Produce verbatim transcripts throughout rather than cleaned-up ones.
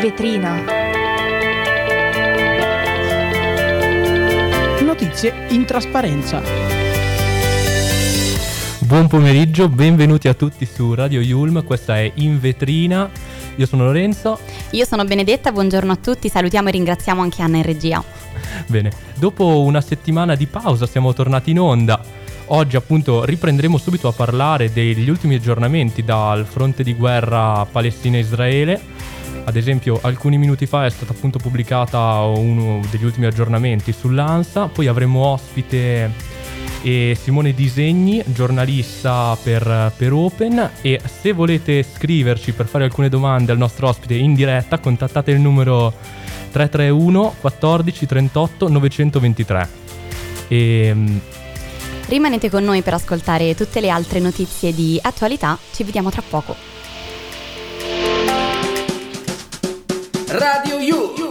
In Vetrina. Notizie in trasparenza. Buon pomeriggio, benvenuti a tutti su Radio Yulm, questa è In Vetrina, io sono Lorenzo. Io sono Benedetta, buongiorno a tutti, salutiamo e ringraziamo anche Anna in regia. Bene, dopo una settimana di pausa siamo tornati in onda. Oggi appunto riprenderemo subito a parlare degli ultimi aggiornamenti dal fronte di guerra Palestina-Israele. Ad esempio alcuni minuti fa è stata appunto pubblicata uno degli ultimi aggiornamenti sull'ANSA, poi avremo ospite e Simone Disegni, giornalista per, per Open, e se volete scriverci per fare alcune domande al nostro ospite in diretta contattate il numero tre tre uno quattordici trentotto novecentoventitré. E... rimanete con noi per ascoltare tutte le altre notizie di attualità, ci vediamo tra poco. Radio Yulm.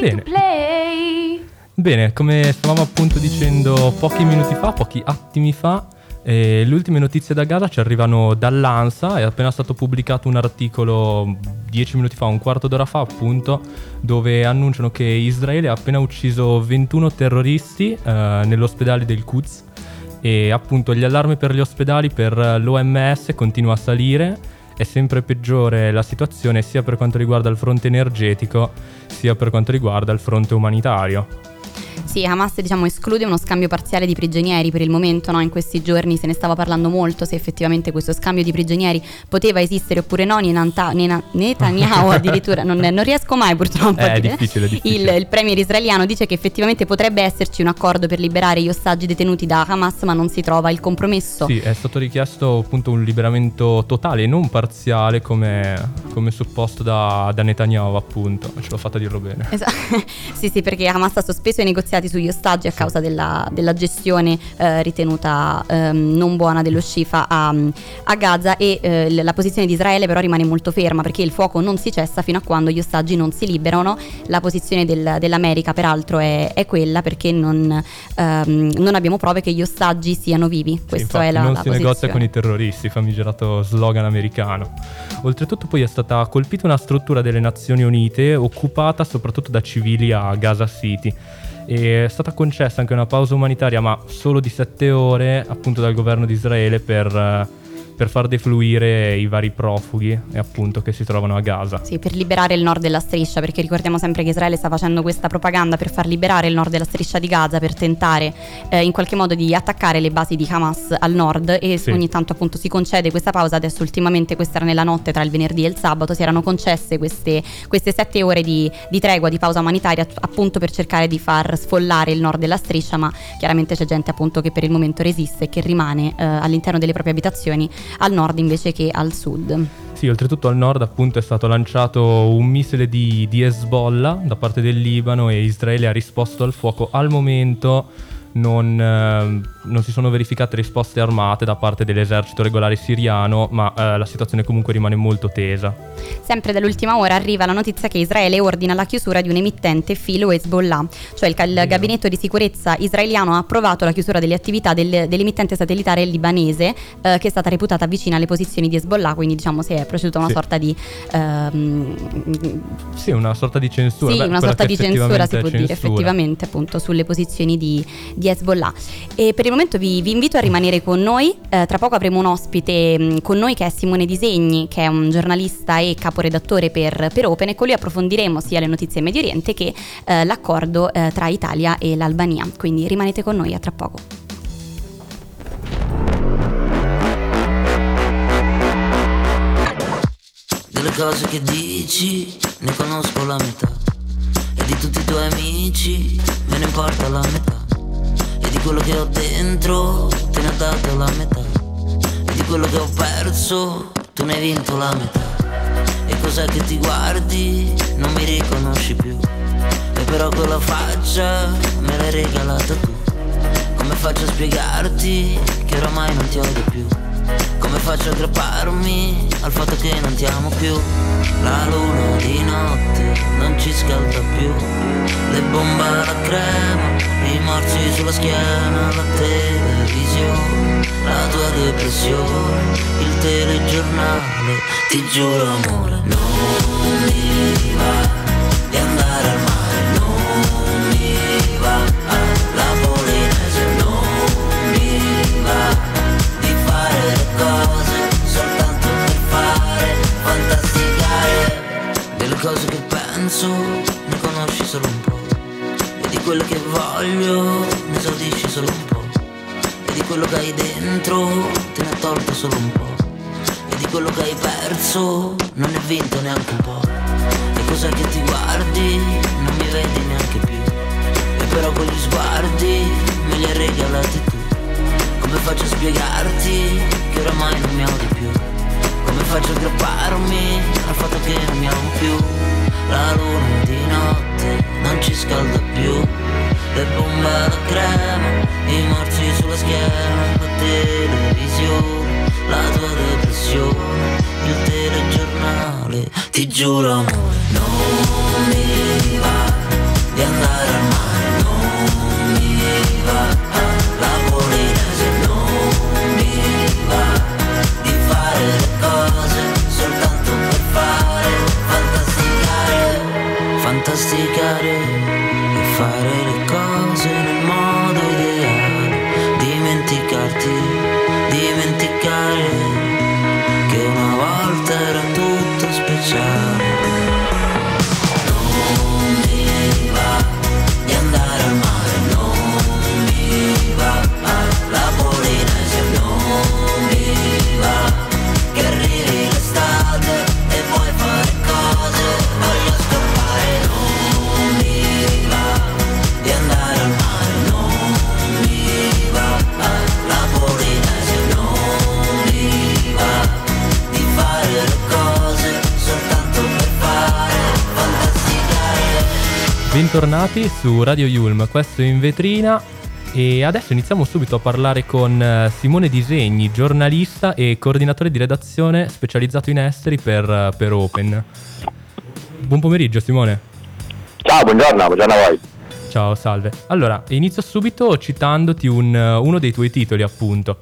Bene. Bene, come stavamo appunto dicendo pochi minuti fa, pochi attimi fa, eh, le ultime notizie da Gaza ci arrivano dall'ANSA. È appena stato pubblicato un articolo dieci minuti fa, un quarto d'ora fa appunto, dove annunciano che Israele ha appena ucciso ventuno terroristi eh, nell'ospedale del Quds, e appunto gli allarmi per gli ospedali per l'O M S continua a salire. È sempre peggiore la situazione sia per quanto riguarda il fronte energetico sia per quanto riguarda il fronte umanitario. Sì, Hamas diciamo esclude uno scambio parziale di prigionieri per il momento, no? In questi giorni se ne stava parlando molto se effettivamente questo scambio di prigionieri poteva esistere oppure no. Netanyahu addirittura non, non riesco mai purtroppo eh, a dire. È difficile, è difficile. Il, il premier israeliano dice che effettivamente potrebbe esserci un accordo per liberare gli ostaggi detenuti da Hamas, ma non si trova il compromesso. Sì, è stato richiesto appunto un liberamento totale e non parziale come, come supposto da, da Netanyahu appunto, ce l'ho fatta dirlo bene. Esa- sì sì, perché Hamas ha sospeso i negoziati sugli ostaggi a causa della, della gestione eh, ritenuta eh, non buona dello Shifa a, a Gaza, e eh, la posizione di Israele però rimane molto ferma perché il fuoco non si cessa fino a quando gli ostaggi non si liberano. La posizione del, dell'America peraltro è, è quella, perché non, ehm, non abbiamo prove che gli ostaggi siano vivi. Questa sì, è la, non la si posizione. Negozia con i terroristi, famigerato slogan americano. Oltretutto poi è stata colpita una struttura delle Nazioni Unite occupata soprattutto da civili a Gaza City. È stata concessa anche una pausa umanitaria, ma solo di sette ore appunto dal governo di Israele per, per far defluire i vari profughi e appunto che si trovano a Gaza. Sì, per liberare il nord della striscia, perché ricordiamo sempre che Israele sta facendo questa propaganda per far liberare il nord della striscia di Gaza, per tentare eh, in qualche modo di attaccare le basi di Hamas al nord, e sì, ogni tanto appunto si concede questa pausa. Adesso ultimamente, questa era nella notte tra il venerdì e il sabato, si erano concesse queste, queste sette ore di, di tregua, di pausa umanitaria, appunto per cercare di far sfollare il nord della striscia, ma chiaramente c'è gente appunto che per il momento resiste e che rimane eh, all'interno delle proprie abitazioni al nord invece che al sud. Sì, oltretutto al nord appunto è stato lanciato un missile di, di Hezbollah da parte del Libano e Israele ha risposto al fuoco. Al momento non, eh, non si sono verificate risposte armate da parte dell'esercito regolare siriano, ma eh, la situazione comunque rimane molto tesa. Sempre dall'ultima ora arriva la notizia che Israele ordina la chiusura di un emittente filo Hezbollah, cioè il, il gabinetto di sicurezza israeliano ha approvato la chiusura delle attività del, dell'emittente satellitare libanese eh, che è stata reputata vicina alle posizioni di Hezbollah, quindi diciamo si è proceduta una sì. sorta di ehm... sì, una sorta di censura. Sì, Beh, una sorta di censura si può censura. dire effettivamente appunto sulle posizioni di, di Hezbollah. E per il momento vi, vi invito a rimanere con noi, eh, tra poco avremo un ospite mh, con noi che è Simone Disegni, che è un giornalista e caporedattore per, per Open, e con lui approfondiremo sia le notizie in Medio Oriente che eh, l'accordo eh, tra Italia e l'Albania, quindi rimanete con noi, a tra poco. Delle cose che dici ne conosco la metà, e di tutti i tuoi amici me ne importa la metà, di quello che ho dentro te ne ho dato la metà, e di quello che ho perso tu ne hai vinto la metà. E cos'è che ti guardi, non mi riconosci più, e però quella faccia me l'hai regalata tu. Come faccio a spiegarti che oramai non ti odio più, come faccio a aggrapparmi al fatto che non ti amo più. La luna di notte non ci scalda più, le bombe alla crema, i morsi sulla schiena la televisione, la tua depressione, il telegiornale. Ti giuro amore, non mi va di andare al mare, non mi va alla Polinese, non mi va di fare le cose soltanto per fare, fantasticare delle cose che penso, ne conosci solo un po'. Quello che voglio ne esaudisci solo un po', e di quello che hai dentro te ne ha tolto solo un po', e di quello che hai perso non ne hai vinto neanche un po'. E cos'è che ti guardi? Non mi vedi neanche più, e però quegli sguardi me li hai regalati tu. Come faccio a spiegarti che oramai non mi amo di più? Come faccio a aggrapparmi al fatto che non mi amo più? La luna di notte non ci scalda più, le bombe alla crema, i morsi sulla schiena, la televisione, la tua depressione, il telegiornale. Ti giuro amore, non mi va di andare al mare, non mi va la Polinese, non mi va di fare le cose soltanto per fare, fantasticare, fantasticare e fare le cose nel modo ideale, dimenticarti, dimenticare che una volta era tutto speciale. Non mi va di andare al mare, non mi va alla Polinese, non mi va che arrivi l'estate e vuoi fare cose, voglio scappare. Non mi va di andare al mare, non mi va alla Polinese, non mi va di fare le cose soltanto per fare, fantasticare. Bentornati su Radio Yulm, questo è In Vetrina. E adesso iniziamo subito a parlare con Simone Disegni, giornalista e coordinatore di redazione specializzato in esteri per, per Open. Buon pomeriggio Simone. Ciao, buongiorno, buongiorno a voi. Ciao, salve. Allora, inizio subito citandoti un, uno dei tuoi titoli appunto.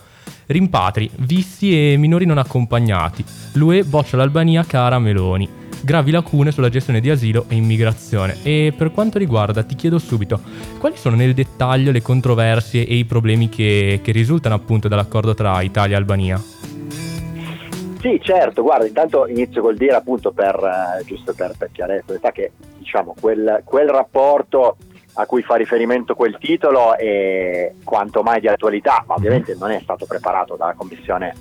Rimpatri, visti e minori non accompagnati. L'U E boccia l'Albania, cara Meloni. Gravi lacune sulla gestione di asilo e immigrazione. E per quanto riguarda, ti chiedo subito, quali sono nel dettaglio le controversie e i problemi che, che risultano appunto dall'accordo tra Italia e Albania? Sì, certo, guarda, intanto inizio col dire appunto per, eh, giusto per, per chiarezza, che diciamo quel, quel rapporto a cui fa riferimento quel titolo è quanto mai di attualità, ma ovviamente non è stato preparato dalla Commissione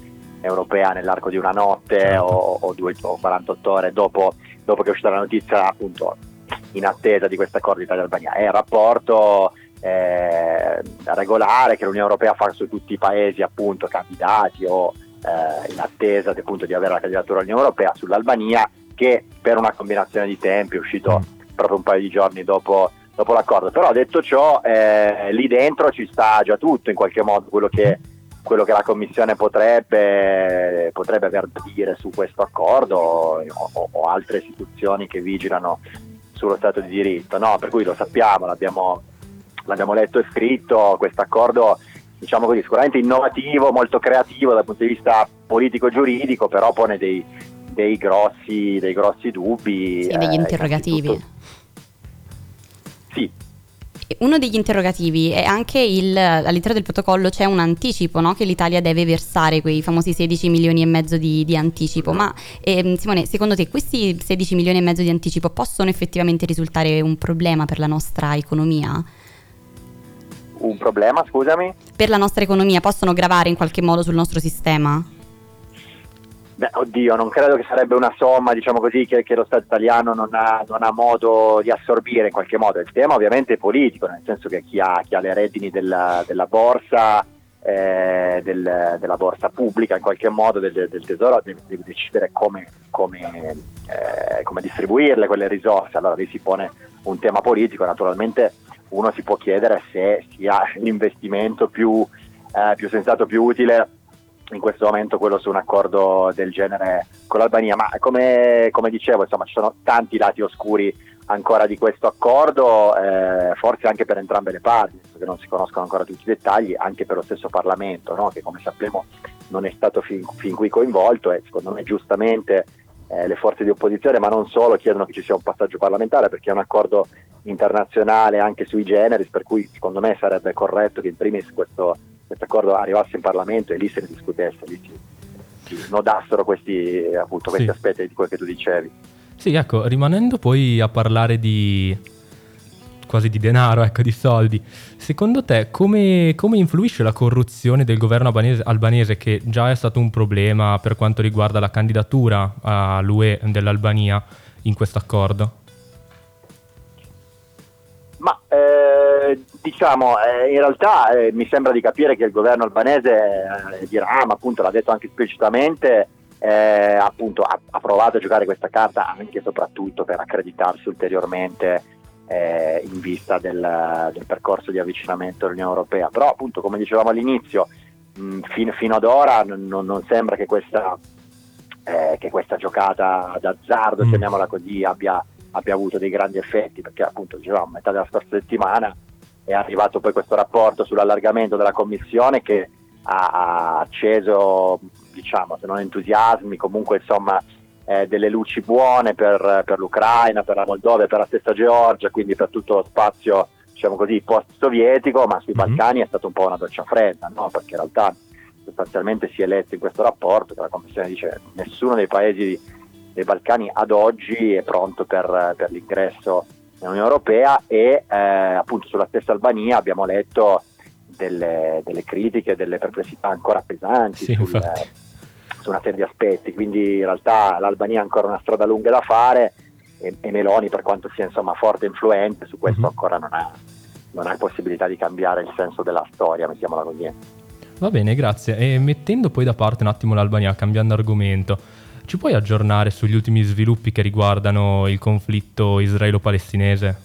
europea nell'arco di una notte o, o, due, o quarantotto ore dopo, dopo che è uscita la notizia, appunto in attesa di questo accordo Italia-Albania. È un rapporto eh, regolare che l'Unione Europea fa su tutti i paesi appunto candidati o eh, in attesa appunto di avere la candidatura all'Unione Europea. Sull'Albania, che per una combinazione di tempi è uscito proprio un paio di giorni dopo, dopo l'accordo. Però detto ciò, eh, lì dentro ci sta già tutto in qualche modo, quello che quello che la Commissione potrebbe potrebbe aver da dire su questo accordo o, o altre istituzioni che vigilano sullo Stato di diritto, no? Per cui lo sappiamo, l'abbiamo, l'abbiamo letto e scritto, questo accordo diciamo così sicuramente innovativo, molto creativo dal punto di vista politico-giuridico, però pone dei, dei, grossi, dei grossi dubbi. Sì, eh, degli interrogativi. Sì. Uno degli interrogativi è anche il, all'interno del protocollo c'è un anticipo, no? Che l'Italia deve versare, quei famosi sedici milioni e mezzo di, di anticipo. Ma ehm, Simone, secondo te questi sedici milioni e mezzo di anticipo possono effettivamente risultare un problema per la nostra economia? Un problema, scusami? Per la nostra economia possono gravare in qualche modo sul nostro sistema? Beh, oddio, non credo che sarebbe una somma, diciamo così, che, che lo Stato italiano non ha, non ha modo di assorbire in qualche modo. Il tema ovviamente è politico, nel senso che chi ha, chi ha le redini della, della borsa, eh, del, della borsa pubblica in qualche modo, del, del tesoro, deve, deve decidere come, come, eh, come distribuirle quelle risorse. Allora lì si pone un tema politico, naturalmente uno si può chiedere se sia l'investimento più, eh, più sensato, più utile in questo momento quello su un accordo del genere con l'Albania, ma come, come dicevo insomma ci sono tanti lati oscuri ancora di questo accordo, eh, forse anche per entrambe le parti, che non si conoscono ancora tutti i dettagli, anche per lo stesso Parlamento, no? Che come sappiamo non è stato fin, fin qui coinvolto, e secondo me giustamente eh, le forze di opposizione, ma non solo, chiedono che ci sia un passaggio parlamentare, perché è un accordo internazionale anche sui generis, per cui secondo me sarebbe corretto che in primis questo accordo arrivasse in Parlamento e lì se ne discutesse, lì si, si nodassero questi, appunto, questi sì. aspetti di quello che tu dicevi. Sì, ecco, rimanendo poi a parlare di quasi di denaro, ecco, di soldi, secondo te come, come influisce la corruzione del governo albanese, albanese, che già è stato un problema per quanto riguarda la candidatura all'U E dell'Albania in questo accordo? Ma eh, diciamo, eh, in realtà eh, mi sembra di capire che il governo albanese eh, dirà, ah, ma appunto l'ha detto anche esplicitamente, eh, appunto ha, ha provato a giocare questa carta anche e soprattutto per accreditarsi ulteriormente eh, in vista del, del percorso di avvicinamento all'Unione Europea. Però appunto, come dicevamo all'inizio, mh, fin, fino ad ora non, non sembra che questa, eh, che questa giocata d'azzardo, mm. chiamiamola così, abbia... abbia avuto dei grandi effetti, perché appunto dicevamo a metà della scorsa settimana è arrivato poi questo rapporto sull'allargamento della commissione che ha acceso, diciamo, se non entusiasmi, comunque insomma eh, delle luci buone per, per l'Ucraina, per la Moldova e per la stessa Georgia, quindi per tutto lo spazio, diciamo così, post-sovietico, ma sui mm-hmm. Balcani è stata un po' una doccia fredda, no? Perché in realtà sostanzialmente si è letto in questo rapporto che la commissione dice nessuno dei paesi dei Balcani ad oggi è pronto per, per l'ingresso nell'Unione Europea, e eh, appunto sulla stessa Albania abbiamo letto delle, delle critiche, delle perplessità ancora pesanti sì, sul, eh, su una serie di aspetti, quindi in realtà l'Albania ha ancora una strada lunga da fare, e, e Meloni, per quanto sia insomma forte e influente su questo, mm-hmm. ancora non ha, non ha possibilità di cambiare il senso della storia, mettiamola così. Va bene, grazie. E mettendo poi da parte un attimo l'Albania, cambiando argomento, ci puoi aggiornare sugli ultimi sviluppi che riguardano il conflitto israelo-palestinese?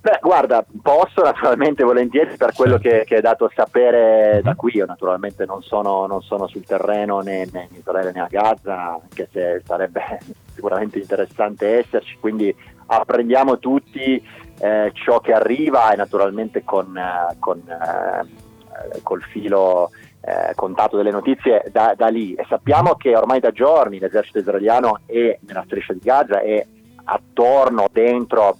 Beh, guarda, posso naturalmente, volentieri, per quello che, che è dato sapere uh-huh. da qui. Io naturalmente non sono, non sono sul terreno né, né in Israele né a Gaza, anche se sarebbe sicuramente interessante esserci, quindi apprendiamo tutti eh, ciò che arriva, e naturalmente con, eh, con eh, col filo... Eh, contato delle notizie da, da lì, e sappiamo che ormai da giorni l'esercito israeliano è nella striscia di Gaza e attorno, dentro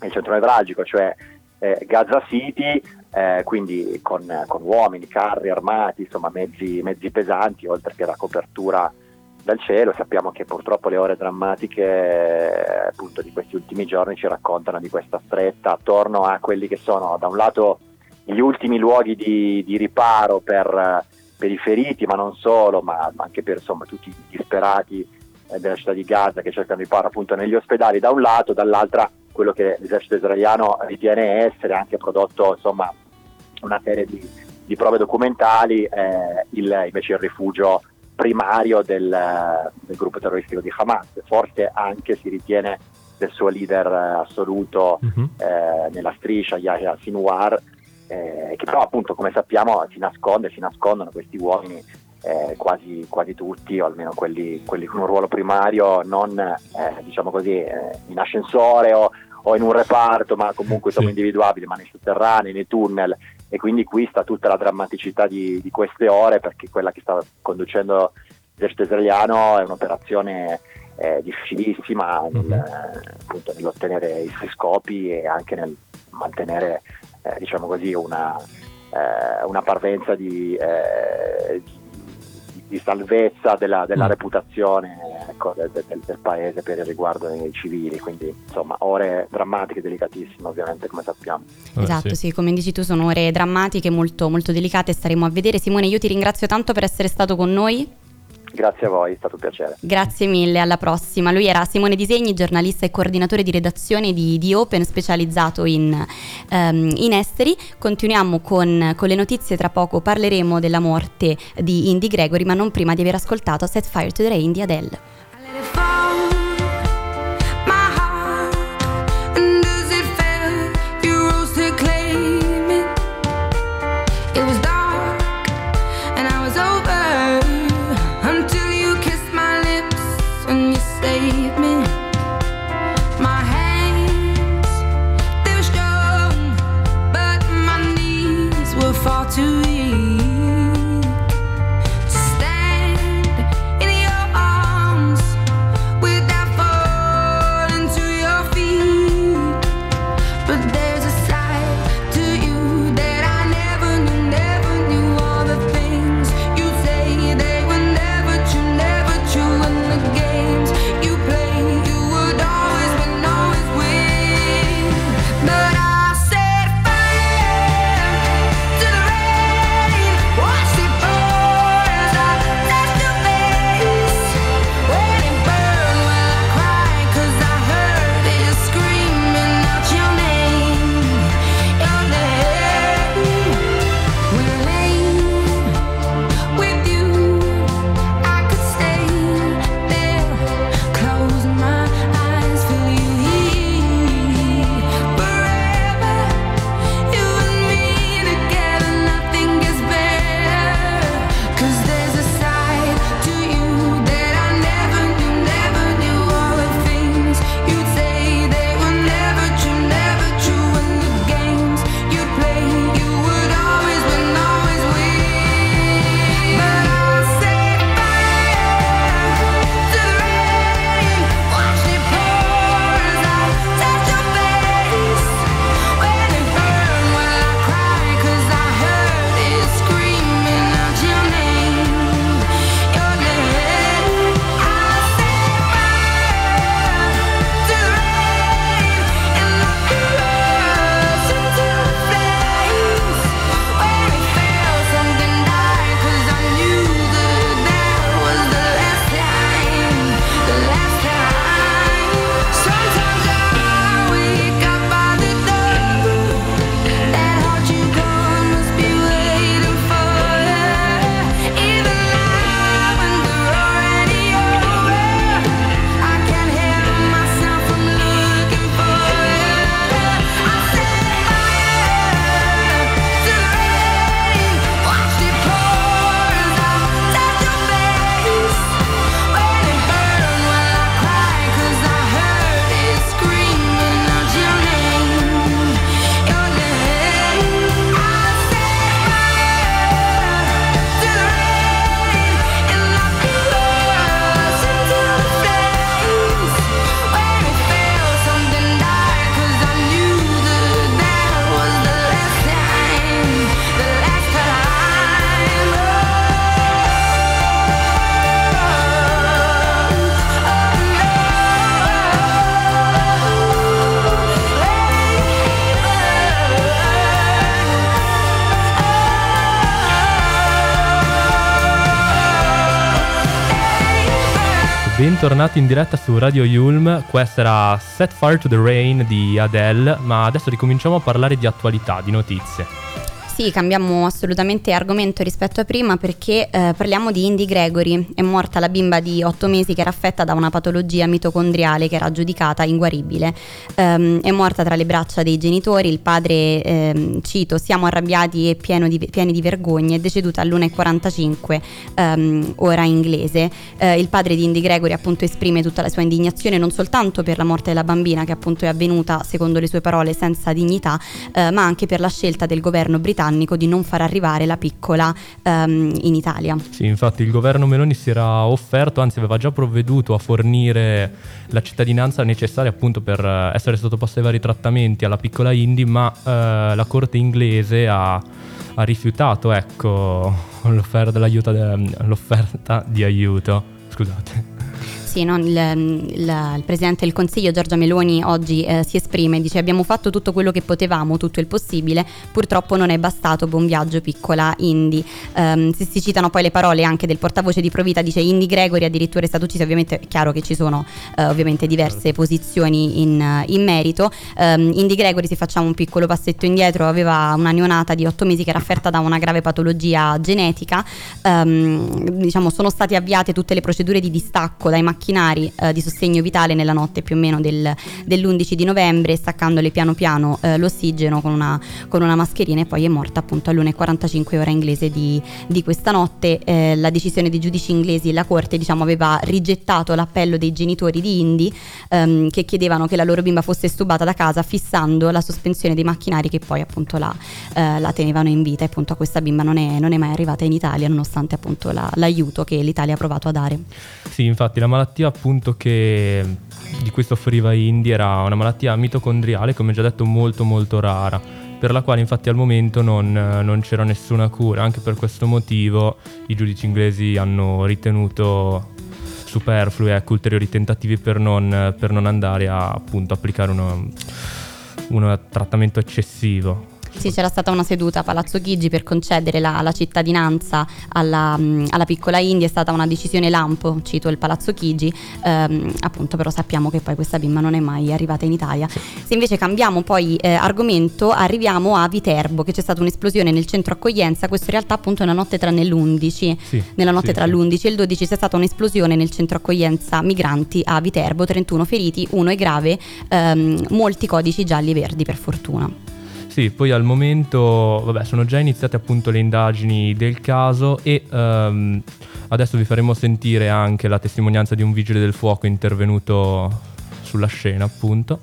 il centro nevralgico, cioè eh, Gaza City, eh, quindi con, con uomini, carri armati, insomma mezzi, mezzi pesanti, oltre che la copertura dal cielo. Sappiamo che purtroppo le ore drammatiche eh, appunto di questi ultimi giorni ci raccontano di questa stretta attorno a quelli che sono, da un lato, gli ultimi luoghi di, di riparo per, per i feriti, ma non solo, ma, ma anche per insomma tutti i disperati eh, della città di Gaza che cercano riparo appunto negli ospedali da un lato, dall'altra quello che l'esercito israeliano ritiene essere, anche prodotto insomma una serie di, di prove documentali, eh, il, invece il rifugio primario del, del gruppo terroristico di Hamas, forse anche si ritiene del suo leader assoluto mm-hmm. eh, nella striscia, Yahya Sinwar, Eh, che però appunto, come sappiamo, si nasconde, si nascondono questi uomini, eh, quasi, quasi tutti, o almeno quelli, quelli con un ruolo primario, non eh, diciamo così eh, in ascensore o, o in un reparto, ma comunque sì. sono individuabili, ma nei sotterranei, nei tunnel, e quindi qui sta tutta la drammaticità di, di queste ore, perché quella che sta conducendo l'esercito israeliano è un'operazione eh, difficilissima nel, mm-hmm. appunto, nell'ottenere i suoi scopi e anche nel mantenere Eh, diciamo così una, eh, una parvenza di, eh, di, di salvezza della, della mm. reputazione, ecco, del, del, del paese per il riguardo ai civili, quindi insomma ore drammatiche, delicatissime ovviamente, come sappiamo. Esatto, sì. sì, come dici tu, sono ore drammatiche, molto, molto delicate, staremo a vedere. Simone, io ti ringrazio tanto per essere stato con noi. Grazie a voi, è stato un piacere. Grazie mille, alla prossima. Lui era Simone Disegni, giornalista e coordinatore di redazione di, di Open, specializzato in, um, in esteri. Continuiamo con, con le notizie, tra poco parleremo della morte di Indi Gregory, ma non prima di aver ascoltato Set Fire to the Rain di Adele. Bentornati in diretta su Radio Yulm, questa era Set Fire to the Rain di Adele, ma adesso ricominciamo a parlare di attualità, di notizie. Sì, cambiamo assolutamente argomento rispetto a prima perché eh, parliamo di Indi Gregory. È morta la bimba di otto mesi che era affetta da una patologia mitocondriale che era giudicata inguaribile. Um, è morta tra le braccia dei genitori, il padre, ehm, cito, siamo arrabbiati e pieno di, pieni di vergogna, è deceduta all'una e quarantacinque um, ora inglese. Uh, il padre di Indi Gregory appunto esprime tutta la sua indignazione non soltanto per la morte della bambina, che appunto è avvenuta secondo le sue parole senza dignità, uh, ma anche per la scelta del governo britannico di non far arrivare la piccola um, in Italia. Sì, infatti il governo Meloni si era offerto, anzi aveva già provveduto a fornire la cittadinanza necessaria appunto per essere sottoposta ai vari trattamenti alla piccola Indi, ma eh, la corte inglese ha, ha rifiutato, ecco, l'offerta, l'aiuto, l'offerta di aiuto. Scusate. Sì, no? il, il, il Presidente del Consiglio Giorgia Meloni oggi eh, si esprime e dice: abbiamo fatto tutto quello che potevamo, tutto il possibile, purtroppo non è bastato, buon viaggio piccola Indi. Um, si, si citano poi le parole anche del portavoce di Provita, dice Indi Gregory addirittura è stato ucciso. Ovviamente è chiaro che ci sono eh, ovviamente diverse posizioni in, in merito. um, Indi Gregory, se facciamo un piccolo passetto indietro, aveva una neonata di otto mesi che era affetta da una grave patologia genetica. Um, diciamo sono state avviate tutte le procedure di distacco dai macchinari macchinari eh, di sostegno vitale nella notte più o meno del, dell'undici di novembre, staccandole piano piano eh, l'ossigeno con una, con una mascherina, e poi è morta appunto all'una e quarantacinque ora inglese di, di questa notte. Eh, la decisione dei giudici inglesi e la corte, diciamo, aveva rigettato l'appello dei genitori di Indi ehm, che chiedevano che la loro bimba fosse estubata da casa, fissando la sospensione dei macchinari che poi appunto la, eh, la tenevano in vita. E appunto a questa bimba non è, non è mai arrivata in Italia, nonostante appunto la, l'aiuto che l'Italia ha provato a dare. Sì, infatti la malattia appunto che di cui soffriva Indi era una malattia mitocondriale, come già detto, molto molto rara, per la quale infatti al momento non, non c'era nessuna cura. Anche per questo motivo i giudici inglesi hanno ritenuto superflui, ecco, ulteriori tentativi per non, per non andare a appunto applicare uno, uno trattamento eccessivo. Sì, c'era stata una seduta a Palazzo Chigi per concedere la, la cittadinanza alla, alla piccola Indi. È stata una decisione lampo, cito il Palazzo Chigi, ehm, appunto, però sappiamo che poi questa bimba non è mai arrivata in Italia. Se invece cambiamo poi eh, argomento, arriviamo a Viterbo, che c'è stata un'esplosione nel centro accoglienza. Questo in realtà appunto è una notte tra nell'undici, sì, nella notte sì, tra sì. l'undici e il dodici c'è stata un'esplosione nel centro accoglienza migranti a Viterbo, trentuno feriti, uno è grave, ehm, molti codici gialli e verdi per fortuna. Sì, poi al momento vabbè, sono già iniziate appunto le indagini del caso e um, adesso vi faremo sentire anche la testimonianza di un vigile del fuoco intervenuto sulla scena, appunto.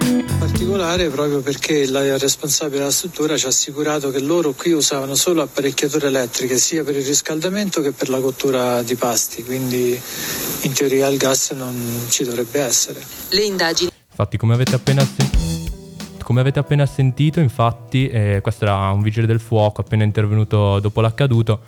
In particolare proprio perché la responsabile della struttura ci ha assicurato che loro qui usavano solo apparecchiature elettriche sia per il riscaldamento che per la cottura di pasti, quindi in teoria il gas non ci dovrebbe essere. Le indagini. Infatti, come avete appena sentito. Come avete appena sentito, infatti, eh, questo era un vigile del fuoco appena intervenuto dopo l'accaduto,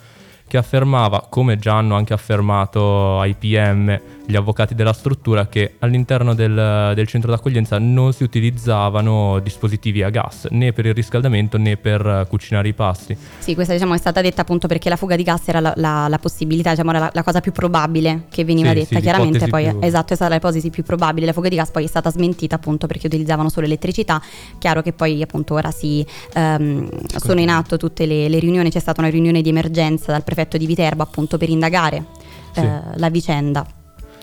che affermava, come già hanno anche affermato ai P M gli avvocati della struttura, che all'interno del, del centro d'accoglienza non si utilizzavano dispositivi a gas né per il riscaldamento né per cucinare i pasti. Sì, questa diciamo è stata detta appunto perché la fuga di gas era la, la, la possibilità, diciamo era la, la cosa più probabile che veniva sì, detta, sì, chiaramente poi più... esatto, è stata l'ipotesi più probabile. La fuga di gas poi è stata smentita appunto perché utilizzavano solo elettricità. Chiaro che poi appunto ora si ehm, sono in atto tutte le, le riunioni. C'è stata una riunione di emergenza dal prefetto di Viterbo appunto per indagare sì. eh, la vicenda.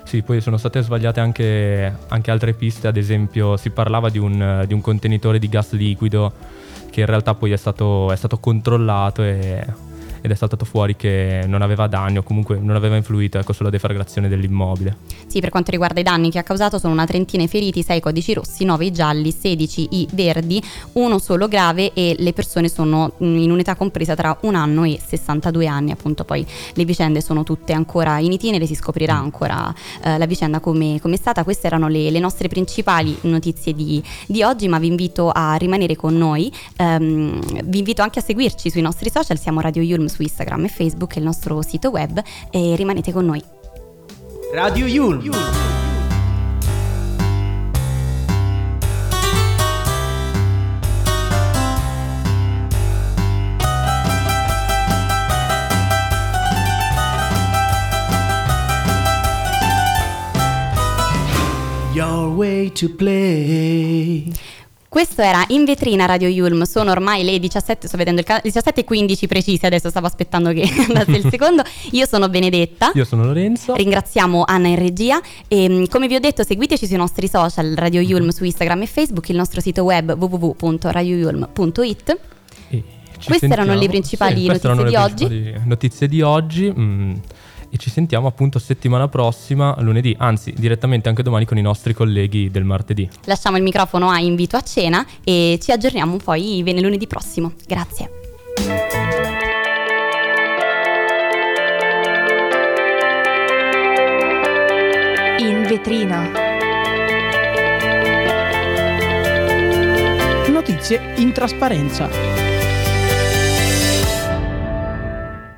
Sì, poi sono state sbagliate anche, anche altre piste. Ad esempio si parlava di un, di un contenitore di gas liquido che in realtà poi è stato, è stato controllato e, ed è saltato fuori che non aveva danni o comunque non aveva influito ecco, sulla deflagrazione dell'immobile. Sì, per quanto riguarda i danni che ha causato sono una trentina i feriti, sei codici rossi, nove i gialli, sedici i verdi, uno solo grave, e le persone sono in un'età compresa tra un anno e sessantadue anni. Appunto poi le vicende sono tutte ancora in itinere, si scoprirà ancora eh, la vicenda come è stata. Queste erano le, le nostre principali notizie di, di oggi, ma vi invito a rimanere con noi, um, vi invito anche a seguirci sui nostri social, siamo Radio Yulm su Instagram e Facebook e il nostro sito web, e rimanete con noi. Radio Yulm. Your way to play. Questo era In Vetrina Radio Yulm, sono ormai le diciassette, sto vedendo il ca- diciassette e quindici precise, adesso stavo aspettando che andasse il secondo. Io sono Benedetta. Io sono Lorenzo. Ringraziamo Anna in regia e come vi ho detto seguiteci sui nostri social Radio Yulm su Instagram e Facebook, il nostro sito web w w w punto radio yulm punto i t. E queste erano le principali sì, notizie erano le di principali oggi. Notizie di oggi. Mm. E ci sentiamo appunto settimana prossima, lunedì, anzi direttamente anche domani con i nostri colleghi del martedì. Lasciamo il microfono a Invito a Cena e ci aggiorniamo poi lunedì prossimo. Grazie. In Vetrina. Notizie in trasparenza.